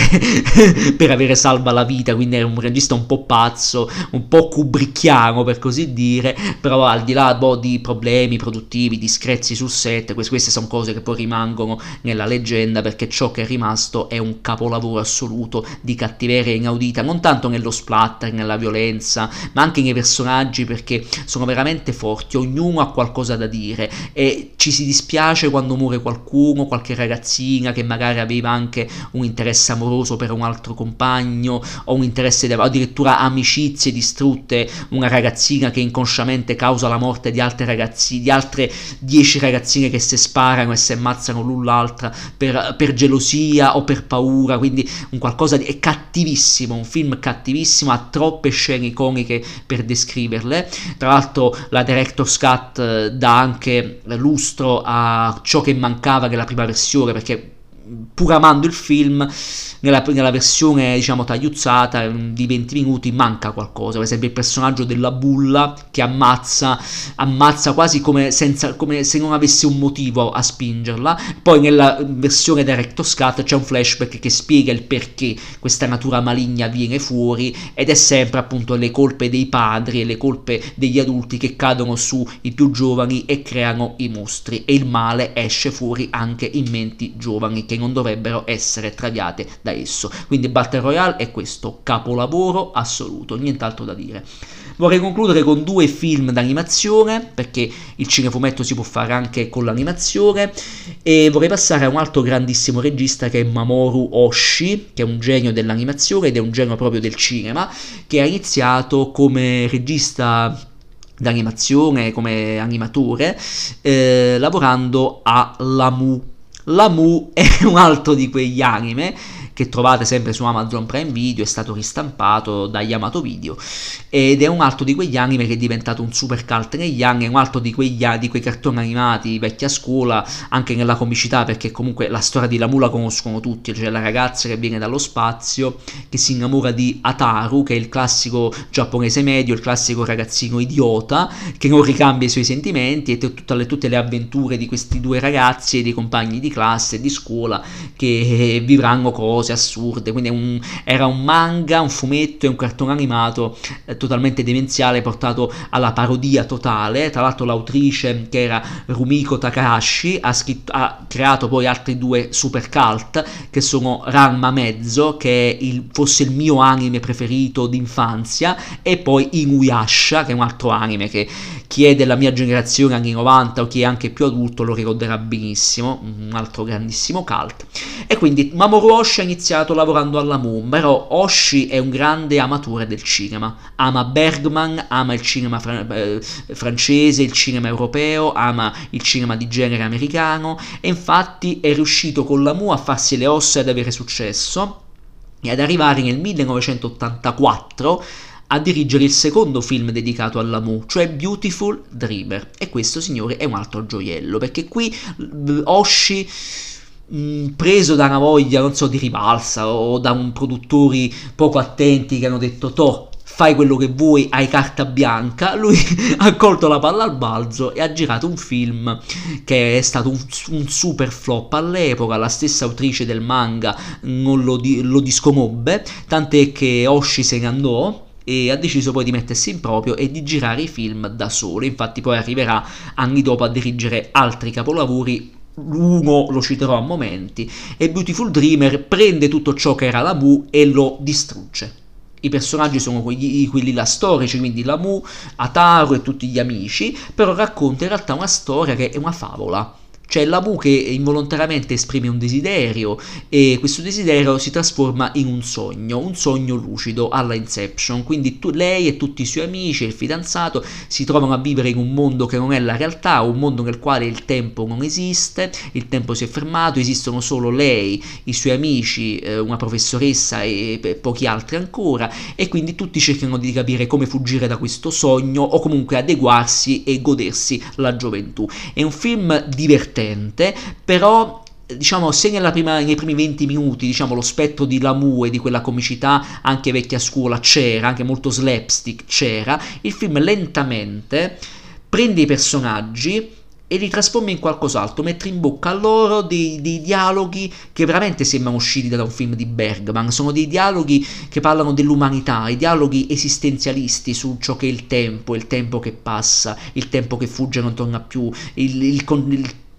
per avere salva la vita. Quindi era un regista un po' pazzo, un po' kubrickiano per così dire, però al di là là boh, di problemi produttivi, di screzi sul set, queste sono cose che poi rimangono nella leggenda, perché ciò che è rimasto è un capolavoro assoluto di cattiveria inaudita, non tanto nello splatter, nella violenza, ma anche nei personaggi, perché sono veramente forti, ognuno ha qualcosa da dire e ci si dispiace quando muore qualcuno, qualche ragazzina che magari aveva anche un interesse amoroso per un altro compagno o un interesse, addirittura amicizie distrutte, una ragazzina che inconsciamente causa la morte di altre ragazzi, di altre 10 ragazzine che si sparano e si ammazzano l'un l'altra per gelosia o per paura, quindi un qualcosa di è cattivissimo, un film cattivissimo, ha troppe scene iconiche per descriverle. Tra l'altro la Director's Cut dà anche lustro a ciò che mancava nella prima versione, perché pur amando il film, nella versione diciamo tagliuzzata di 20 minuti manca qualcosa. Per esempio il personaggio della bulla che ammazza quasi come se non avesse un motivo a spingerla. Poi nella versione Director's Cut c'è un flashback che spiega il perché questa natura maligna viene fuori, ed è sempre appunto le colpe dei padri e le colpe degli adulti che cadono sui più giovani e creano i mostri, e il male esce fuori anche in menti giovani che non dovrebbero essere traviate da esso. Quindi Battle Royale è questo capolavoro assoluto, nient'altro da dire. Vorrei concludere con 2 film d'animazione, perché il cinefumetto si può fare anche con l'animazione, e vorrei passare a un altro grandissimo regista che è Mamoru Oshii, che è un genio dell'animazione ed è un genio proprio del cinema, che ha iniziato come regista d'animazione, come animatore, lavorando a Lamù. Lamù è un altro di quegli anime che trovate sempre su Amazon Prime Video, è stato ristampato da Yamato Video, ed è un altro di quegli anime che è diventato un super cult negli anni, è un altro di quei cartoni animati vecchia scuola, anche nella comicità, perché comunque la storia di Lamù la conoscono tutti, cioè la ragazza che viene dallo spazio, che si innamora di Ataru, che è il classico giapponese medio, il classico ragazzino idiota, che non ricambia i suoi sentimenti, e tutte le avventure di questi 2 ragazzi e dei compagni di classe e di scuola che vivranno cose assurde. Quindi era un manga, un fumetto e un cartone animato totalmente demenziale, portato alla parodia totale. Tra l'altro l'autrice, che era Rumiko Takahashi, ha creato poi altri 2 super cult, che sono Ranma Mezzo, che è forse il mio anime preferito d'infanzia, e poi Inuyasha, che è un altro anime che chi è della mia generazione anni 90 o chi è anche più adulto lo ricorderà benissimo, un altro grandissimo cult. E quindi Mamoru Oshii ha iniziato lavorando alla Moon, però Oshii è un grande amatore del cinema, ama Bergman, ama il cinema francese, il cinema europeo, ama il cinema di genere americano, e infatti è riuscito con la Moon a farsi le ossa e ad avere successo, e ad arrivare nel 1984 a dirigere il secondo film dedicato alla Mu, cioè Beautiful Dreamer. E questo, signore, è un altro gioiello, perché qui Oshii, preso da una voglia, non so, di rivalsa, o da un produttori poco attenti che hanno detto "Toh, fai quello che vuoi, hai carta bianca", lui ha colto la palla al balzo e ha girato un film che è stato un super flop all'epoca. La stessa autrice del manga non lo disconobbe, tant'è che Oshii se ne andò e ha deciso poi di mettersi in proprio e di girare i film da solo. Infatti poi arriverà anni dopo a dirigere altri capolavori, uno lo citerò a momenti, e Beautiful Dreamer prende tutto ciò che era Lamù e lo distrugge. I personaggi sono quelli là storici, quindi Lamù, Ataru e tutti gli amici, però racconta in realtà una storia che è una favola. C'è Lamù che involontariamente esprime un desiderio, e questo desiderio si trasforma in un sogno lucido alla Inception. Quindi lei e tutti i suoi amici e il fidanzato si trovano a vivere in un mondo che non è la realtà, un mondo nel quale il tempo non esiste, il tempo si è fermato, esistono solo lei, i suoi amici, una professoressa e pochi altri ancora, e quindi tutti cercano di capire come fuggire da questo sogno, o comunque adeguarsi e godersi la gioventù. È un film divertente, però diciamo, se nei primi 20 minuti diciamo lo spettro di Lamù e di quella comicità anche vecchia scuola c'era, anche molto slapstick c'era, il film lentamente prende i personaggi e li trasforma in qualcos'altro, mette in bocca a loro dei dialoghi che veramente sembrano usciti da un film di Bergman. Sono dei dialoghi che parlano dell'umanità, i dialoghi esistenzialisti su ciò che è il tempo che passa, il tempo che fugge e non torna più, il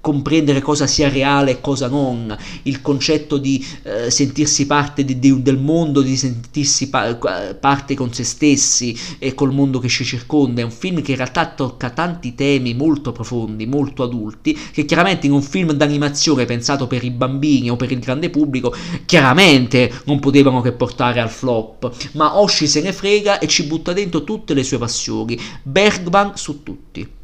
comprendere cosa sia reale e cosa non, il concetto di sentirsi parte del mondo, di sentirsi parte con se stessi e col mondo che ci circonda. È un film che in realtà tocca tanti temi molto profondi, molto adulti, che chiaramente in un film d'animazione pensato per i bambini o per il grande pubblico chiaramente non potevano che portare al flop, ma Oshii se ne frega e ci butta dentro tutte le sue passioni, Bergman su tutti.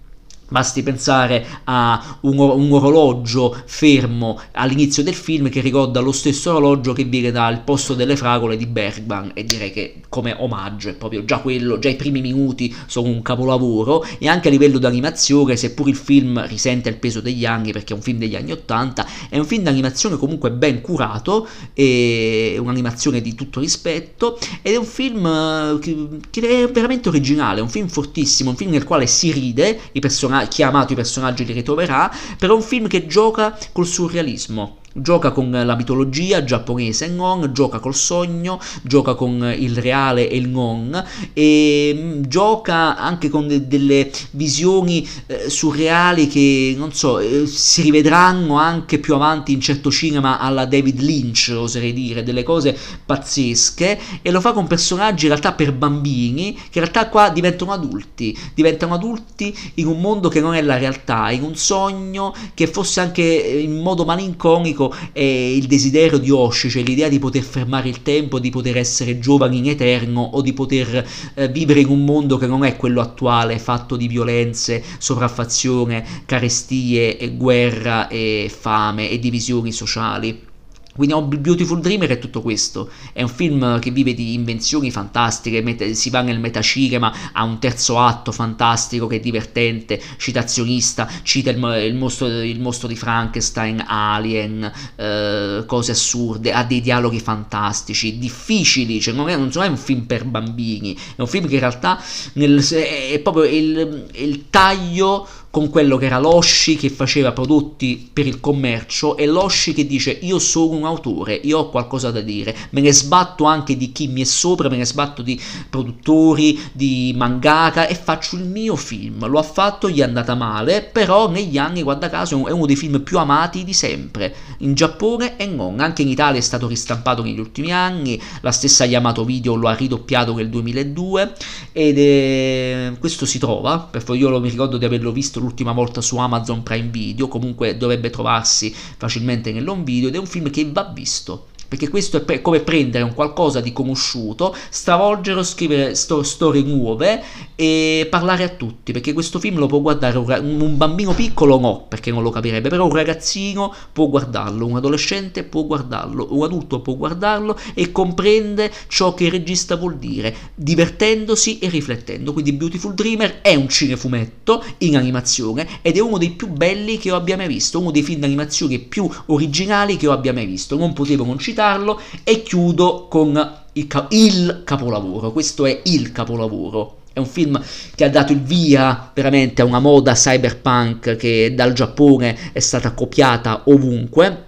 Basti pensare a un orologio fermo all'inizio del film che ricorda lo stesso orologio che viene dal Posto delle fragole di Bergman, e direi che come omaggio è proprio già quello, già i primi minuti sono un capolavoro. E anche a livello d'animazione, seppur il film risente il peso degli anni perché è un film degli anni 80, è un film d'animazione comunque ben curato, è un'animazione di tutto rispetto ed è un film che è veramente originale, è un film fortissimo, un film nel quale si ride, i personaggi, chiamato i personaggi li ritroverà, però è un film che gioca col surrealismo, gioca con la mitologia giapponese e non, gioca col sogno, gioca con il reale e il non, e gioca anche con delle visioni surreali che, non so, si rivedranno anche più avanti in certo cinema alla David Lynch, oserei dire, delle cose pazzesche, e lo fa con personaggi in realtà per bambini, che in realtà qua diventano adulti in un mondo che non è la realtà, in un sogno che fosse anche in modo malinconico è il desiderio di Oshii, cioè l'idea di poter fermare il tempo, di poter essere giovani in eterno o di poter vivere in un mondo che non è quello attuale, fatto di violenze, sopraffazione, carestie, e guerra e fame e divisioni sociali. Quindi Beautiful Dreamer è tutto questo, è un film che vive di invenzioni fantastiche, si va nel metacinema, ha un terzo atto fantastico che è divertente, citazionista, cita il mostro di Frankenstein, Alien, cose assurde, ha dei dialoghi fantastici, difficili, cioè non è un film per bambini, è un film che in realtà è proprio il taglio con quello che era l'Oshii che faceva prodotti per il commercio e l'Oshii che dice io sono un autore, io ho qualcosa da dire, me ne sbatto anche di chi mi è sopra, me ne sbatto di produttori, di mangaka e faccio il mio film. Lo ha fatto, gli è andata male, però negli anni, guarda caso, è uno dei film più amati di sempre, in Giappone e non, anche in Italia è stato ristampato negli ultimi anni, la stessa Yamato Video lo ha ridoppiato nel 2002 ed questo si trova, io mi ricordo di averlo visto l'ultima volta su Amazon Prime Video, comunque dovrebbe trovarsi facilmente nell'home video, ed è un film che va visto, perché questo è come prendere un qualcosa di conosciuto, stravolgerlo, scrivere storie nuove e parlare a tutti, perché questo film lo può guardare un bambino piccolo, no, perché non lo capirebbe, però un ragazzino può guardarlo, un adolescente può guardarlo, un adulto può guardarlo e comprende ciò che il regista vuol dire, divertendosi e riflettendo. Quindi Beautiful Dreamer è un cinefumetto in animazione ed è uno dei più belli che io abbia mai visto, uno dei film d'animazione più originali che io abbia mai visto, non potevo non citarlo. E chiudo con il capolavoro, questo è il capolavoro, è un film che ha dato il via veramente a una moda cyberpunk che dal Giappone è stata copiata ovunque,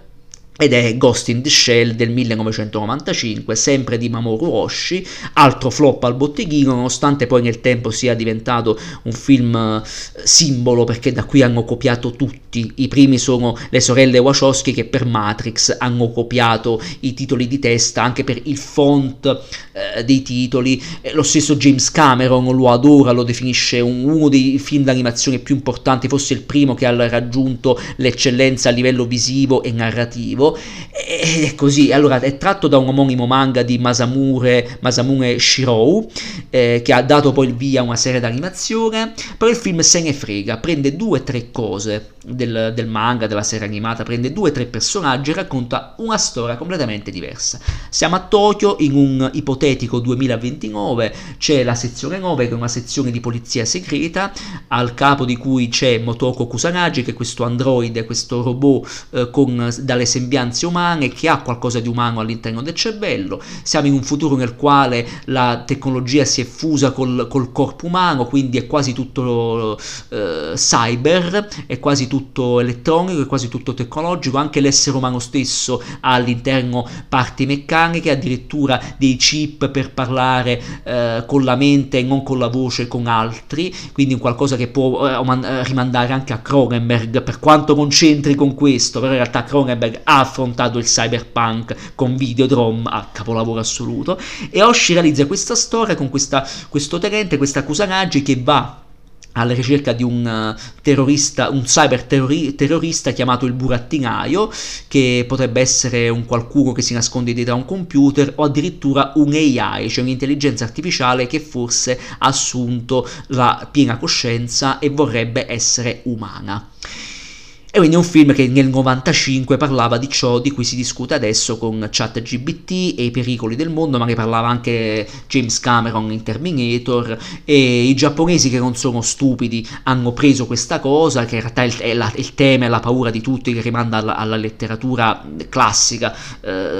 ed è Ghost in the Shell del 1995, sempre di Mamoru Oshii, altro flop al botteghino, nonostante poi nel tempo sia diventato un film simbolo, perché da qui hanno copiato tutti, i primi sono le sorelle Wachowski che per Matrix hanno copiato i titoli di testa, anche per il font dei titoli, lo stesso James Cameron lo adora, lo definisce uno dei film d'animazione più importanti, forse il primo che ha raggiunto l'eccellenza a livello visivo e narrativo. E così, allora è tratto da un omonimo manga di Masamune Shirou, che ha dato poi il via a una serie d'animazione, però il film se ne frega, prende due o tre cose del manga, della serie animata, prende due o tre personaggi e racconta una storia completamente diversa. Siamo a Tokyo in un ipotetico 2029, c'è la sezione 9 che è una sezione di polizia segreta al capo di cui c'è Motoko Kusanagi, che è questo androide, questo robot con dalle sembianze sembianze umane, che ha qualcosa di umano all'interno del cervello. Siamo in un futuro nel quale la tecnologia si è fusa col corpo umano, quindi è quasi tutto cyber, è quasi tutto elettronico, è quasi tutto tecnologico. Anche l'essere umano stesso ha all'interno parti meccaniche, addirittura dei chip per parlare con la mente e non con la voce con altri, quindi un qualcosa che può rimandare anche a Cronenberg, per quanto non c'entri con questo, però in realtà Cronenberg ha affrontato il cyberpunk con Videodrome, a capolavoro assoluto, e Oshii realizza questa storia con questo tenente, questa Kusanagi, che va alla ricerca di un terrorista, un cyber terrorista chiamato il burattinaio, che potrebbe essere un qualcuno che si nasconde dietro a un computer, o addirittura un AI, cioè un'intelligenza artificiale che forse ha assunto la piena coscienza e vorrebbe essere umana. E quindi è un film che nel 95 parlava di ciò di cui si discute adesso con ChatGPT e i pericoli del mondo, ma ne parlava anche James Cameron in Terminator, e i giapponesi, che non sono stupidi, hanno preso questa cosa, che in realtà è il tema e la paura di tutti, che rimanda alla letteratura classica,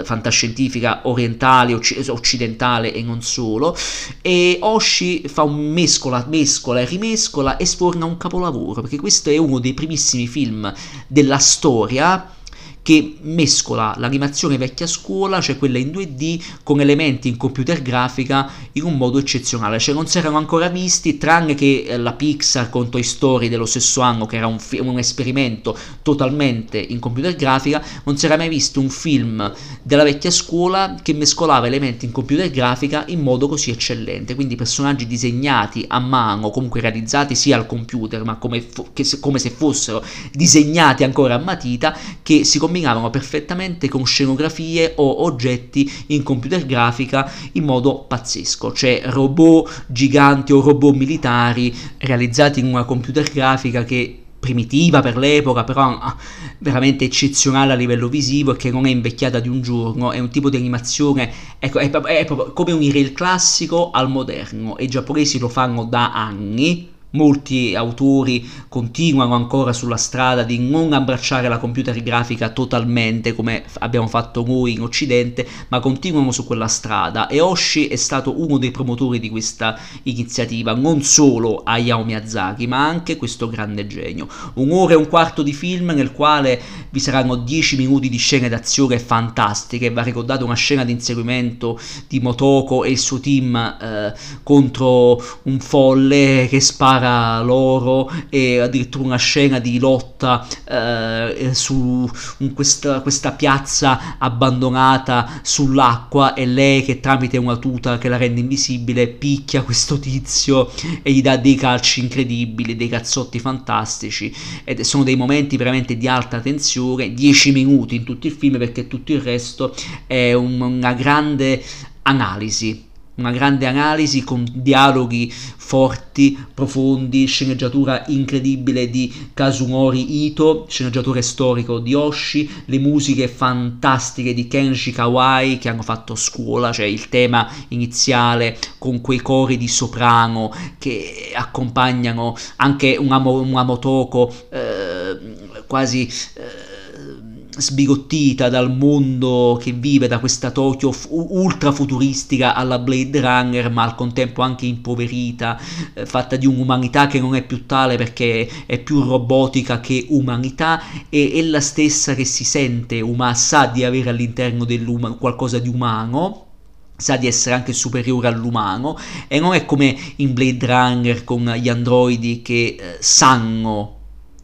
fantascientifica, orientale, occidentale e non solo, e Oshii fa un mescola e rimescola e sforna un capolavoro, perché questo è uno dei primissimi film della storia che mescola l'animazione vecchia scuola, cioè quella in 2D, con elementi in computer grafica in un modo eccezionale, cioè non si erano ancora visti, tranne che la Pixar con Toy Story dello stesso anno, che era un esperimento totalmente in computer grafica. Non si era mai visto un film della vecchia scuola che mescolava elementi in computer grafica in modo così eccellente, quindi personaggi disegnati a mano, comunque realizzati sia al computer, ma come se fossero disegnati ancora a matita, che si combinavano perfettamente con scenografie o oggetti in computer grafica in modo pazzesco, cioè robot giganti o robot militari realizzati in una computer grafica che primitiva per l'epoca, però veramente eccezionale a livello visivo, e che non è invecchiata di un giorno. È un tipo di animazione, ecco, è proprio come unire il classico al moderno, e i giapponesi lo fanno da anni. Molti autori continuano ancora sulla strada di non abbracciare la computer grafica totalmente come abbiamo fatto noi in Occidente, ma continuano su quella strada, e Oshii è stato uno dei promotori di questa iniziativa, non solo Hayao Miyazaki, ma anche questo grande genio. 1 ora e un quarto di film nel quale vi saranno 10 minuti di scene d'azione fantastiche. Va ricordata una scena di inseguimento di Motoko e il suo team contro un folle che spara loro, e addirittura una scena di lotta su questa piazza abbandonata sull'acqua, e lei che tramite una tuta che la rende invisibile picchia questo tizio e gli dà dei calci incredibili, dei cazzotti fantastici, ed sono dei momenti veramente di alta tensione. 10 minuti in tutto il film, perché tutto il resto è una grande analisi con dialoghi forti, profondi, sceneggiatura incredibile di Kazunori Ito, sceneggiatore storico di Oshii, le musiche fantastiche di Kenji Kawai, che hanno fatto scuola, cioè il tema iniziale con quei cori di soprano che accompagnano anche una Motoko quasi sbigottita dal mondo che vive, da questa Tokyo ultra futuristica alla Blade Runner, ma al contempo anche impoverita, fatta di un'umanità che non è più tale perché è più robotica che umanità, e è la stessa che si sente, ma sa di avere all'interno dell'umano qualcosa di umano, sa di essere anche superiore all'umano, e non è come in Blade Runner con gli androidi che sanno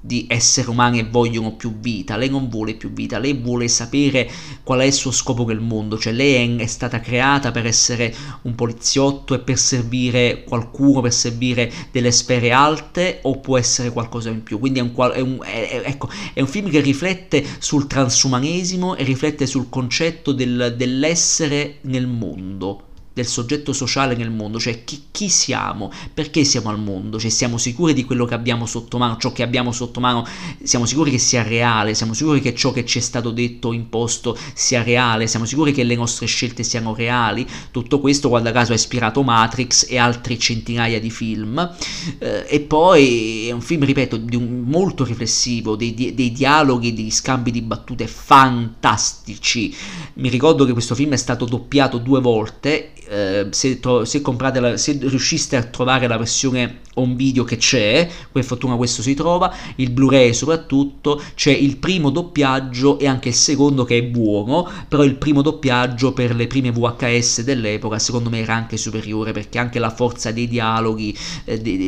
di essere umani e vogliono più vita. Lei non vuole più vita, lei vuole sapere qual è il suo scopo nel mondo, cioè lei è stata creata per essere un poliziotto e per servire qualcuno, per servire delle sfere alte, o può essere qualcosa in più. Quindi è un film che riflette sul transumanesimo e riflette sul concetto dell'essere nel mondo, del soggetto sociale nel mondo, cioè chi siamo, perché siamo al mondo, cioè siamo sicuri di quello che abbiamo sotto mano, ciò che abbiamo sotto mano, siamo sicuri che sia reale, siamo sicuri che ciò che ci è stato detto o imposto sia reale, siamo sicuri che le nostre scelte siano reali. Tutto questo, guarda caso, ha ispirato Matrix e altri centinaia di film, e poi è un film, ripeto, molto riflessivo, dei dialoghi, degli scambi di battute fantastici. Mi ricordo che questo film è stato doppiato 2 volte. Se riusciste a trovare la versione home video che c'è, per fortuna questo si trova, il Blu-ray soprattutto, c'è il primo doppiaggio e anche il secondo che è buono, però il primo doppiaggio per le prime VHS dell'epoca secondo me era anche superiore, perché anche la forza dei dialoghi,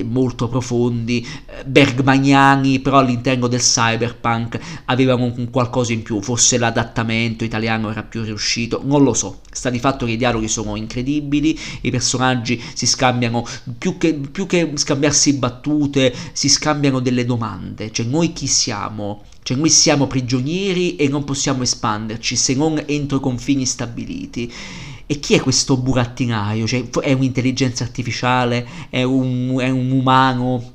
molto profondi, bergmaniani, però all'interno del cyberpunk, avevano un qualcosa in più, forse l'adattamento italiano era più riuscito, non lo so. Sta di fatto che i dialoghi sono incredibili, i personaggi si scambiano, più che scambiarsi battute, si scambiano delle domande, cioè noi chi siamo? Cioè noi siamo prigionieri e non possiamo espanderci se non entro i confini stabiliti. E chi è questo burattinaio? Cioè, è un'intelligenza artificiale? È un umano?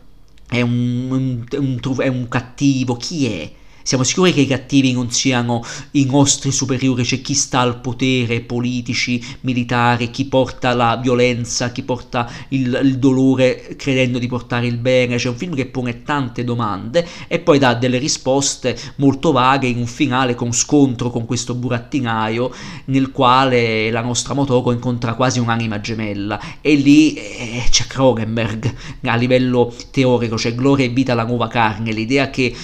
È un cattivo? Chi è? Siamo sicuri che i cattivi non siano i nostri superiori, cioè chi sta al potere, politici, militari, chi porta la violenza, chi porta il dolore credendo di portare il bene. C'è un film che pone tante domande e poi dà delle risposte molto vaghe in un finale con scontro con questo burattinaio, nel quale la nostra Motoko incontra quasi un'anima gemella, e lì c'è Cronenberg a livello teorico, c'è Gloria e vita, la nuova carne, l'idea che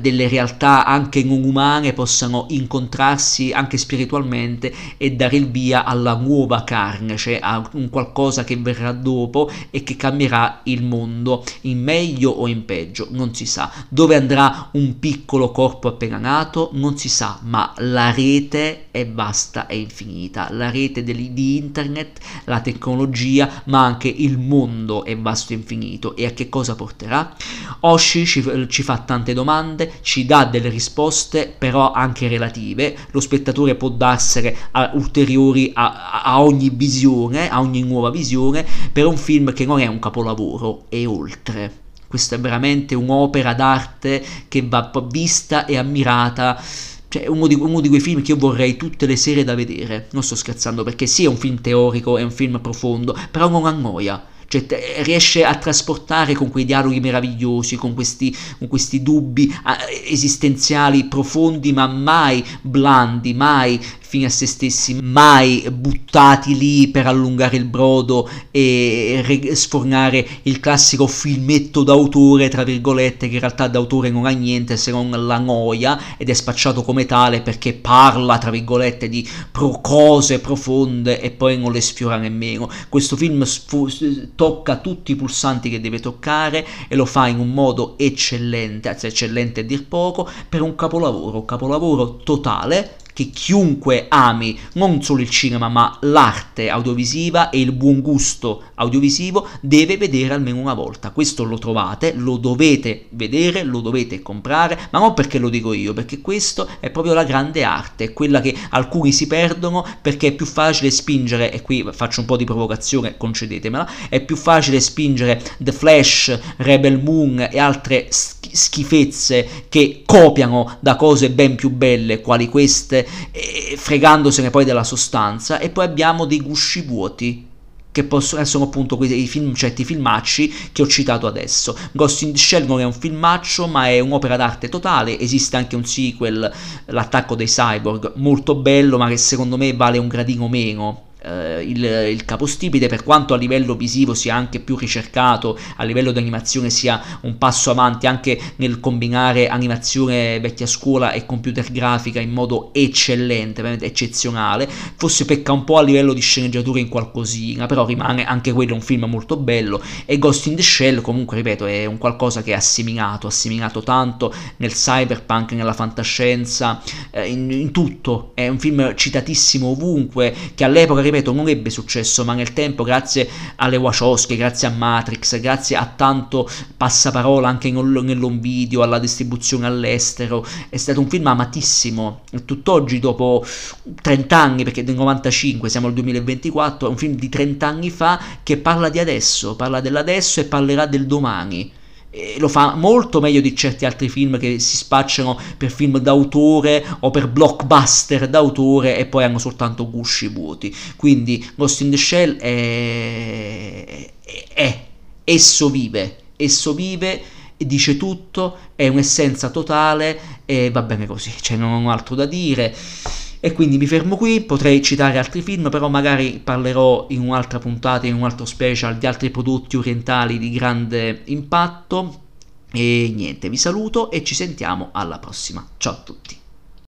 delle realtà anche non umane possano incontrarsi anche spiritualmente e dare il via alla nuova carne, cioè a un qualcosa che verrà dopo e che cambierà il mondo in meglio o in peggio, non si sa. Dove andrà un piccolo corpo appena nato? Non si sa, ma la rete è vasta, è infinita. La rete di internet, la tecnologia, ma anche il mondo è vasto e infinito. E a che cosa porterà? Oshii ci fa tante domande, ci dà delle risposte però anche relative, lo spettatore può darsene ulteriori a ogni visione, a ogni nuova visione, per un film che non è un capolavoro, è oltre. Questa è veramente un'opera d'arte che va vista e ammirata, cioè uno di quei film che io vorrei tutte le sere da vedere, non sto scherzando, perché sì, è un film teorico, è un film profondo, però non annoia. Cioè, riesce a trasportare con quei dialoghi meravigliosi, con questi dubbi esistenziali profondi, ma mai blandi, mai fine a se stessi, mai buttati lì per allungare il brodo e sfornare il classico filmetto d'autore, tra virgolette, che in realtà d'autore non ha niente se non la noia, ed è spacciato come tale perché parla, tra virgolette, di cose profonde e poi non le sfiora nemmeno. Questo film tocca tutti i pulsanti che deve toccare e lo fa in un modo eccellente, anzi eccellente a dir poco, per un capolavoro totale, che chiunque ami non solo il cinema ma l'arte audiovisiva e il buon gusto audiovisivo deve vedere almeno una volta. Questo lo trovate, lo dovete vedere, lo dovete comprare, ma non perché lo dico io, perché questo è proprio la grande arte, quella che alcuni si perdono perché è più facile spingere, e qui faccio un po' di provocazione, concedetemela, è più facile spingere The Flash, Rebel Moon e altre schifezze che copiano da cose ben più belle quali queste, fregandosene poi della sostanza, e poi abbiamo dei gusci vuoti che sono appunto quei film, certi filmacci che ho citato adesso. Ghost in the Shell non è un filmaccio ma è un'opera d'arte totale. Esiste anche un sequel, L'attacco dei cyborg, molto bello, ma che secondo me vale un gradino meno il capostipite, per quanto a livello visivo sia anche più ricercato, a livello di animazione sia un passo avanti anche nel combinare animazione vecchia scuola e computer grafica in modo eccellente, veramente eccezionale. Forse pecca un po' a livello di sceneggiatura in qualcosina, però rimane anche quello un film molto bello. E Ghost in the Shell comunque, ripeto, è un qualcosa che ha seminato tanto nel cyberpunk, nella fantascienza, in tutto. È un film citatissimo ovunque, che all'epoca ripeto, non ebbe successo, ma nel tempo, grazie alle Wachowski, grazie a Matrix, grazie a tanto passaparola anche nell'home video, alla distribuzione all'estero, è stato un film amatissimo. Tutt'oggi, dopo 30 anni, perché del 95 siamo al 2024, è un film di 30 anni fa che parla di adesso, parla dell'adesso e parlerà del domani. E lo fa molto meglio di certi altri film che si spacciano per film d'autore o per blockbuster d'autore e poi hanno soltanto gusci vuoti. Quindi Ghost in the Shell esso vive, dice tutto, è un'essenza totale e va bene così, cioè non ho altro da dire. E quindi mi fermo qui, potrei citare altri film, però magari parlerò in un'altra puntata, in un altro special, di altri prodotti orientali di grande impatto. E niente, vi saluto e ci sentiamo alla prossima. Ciao a tutti.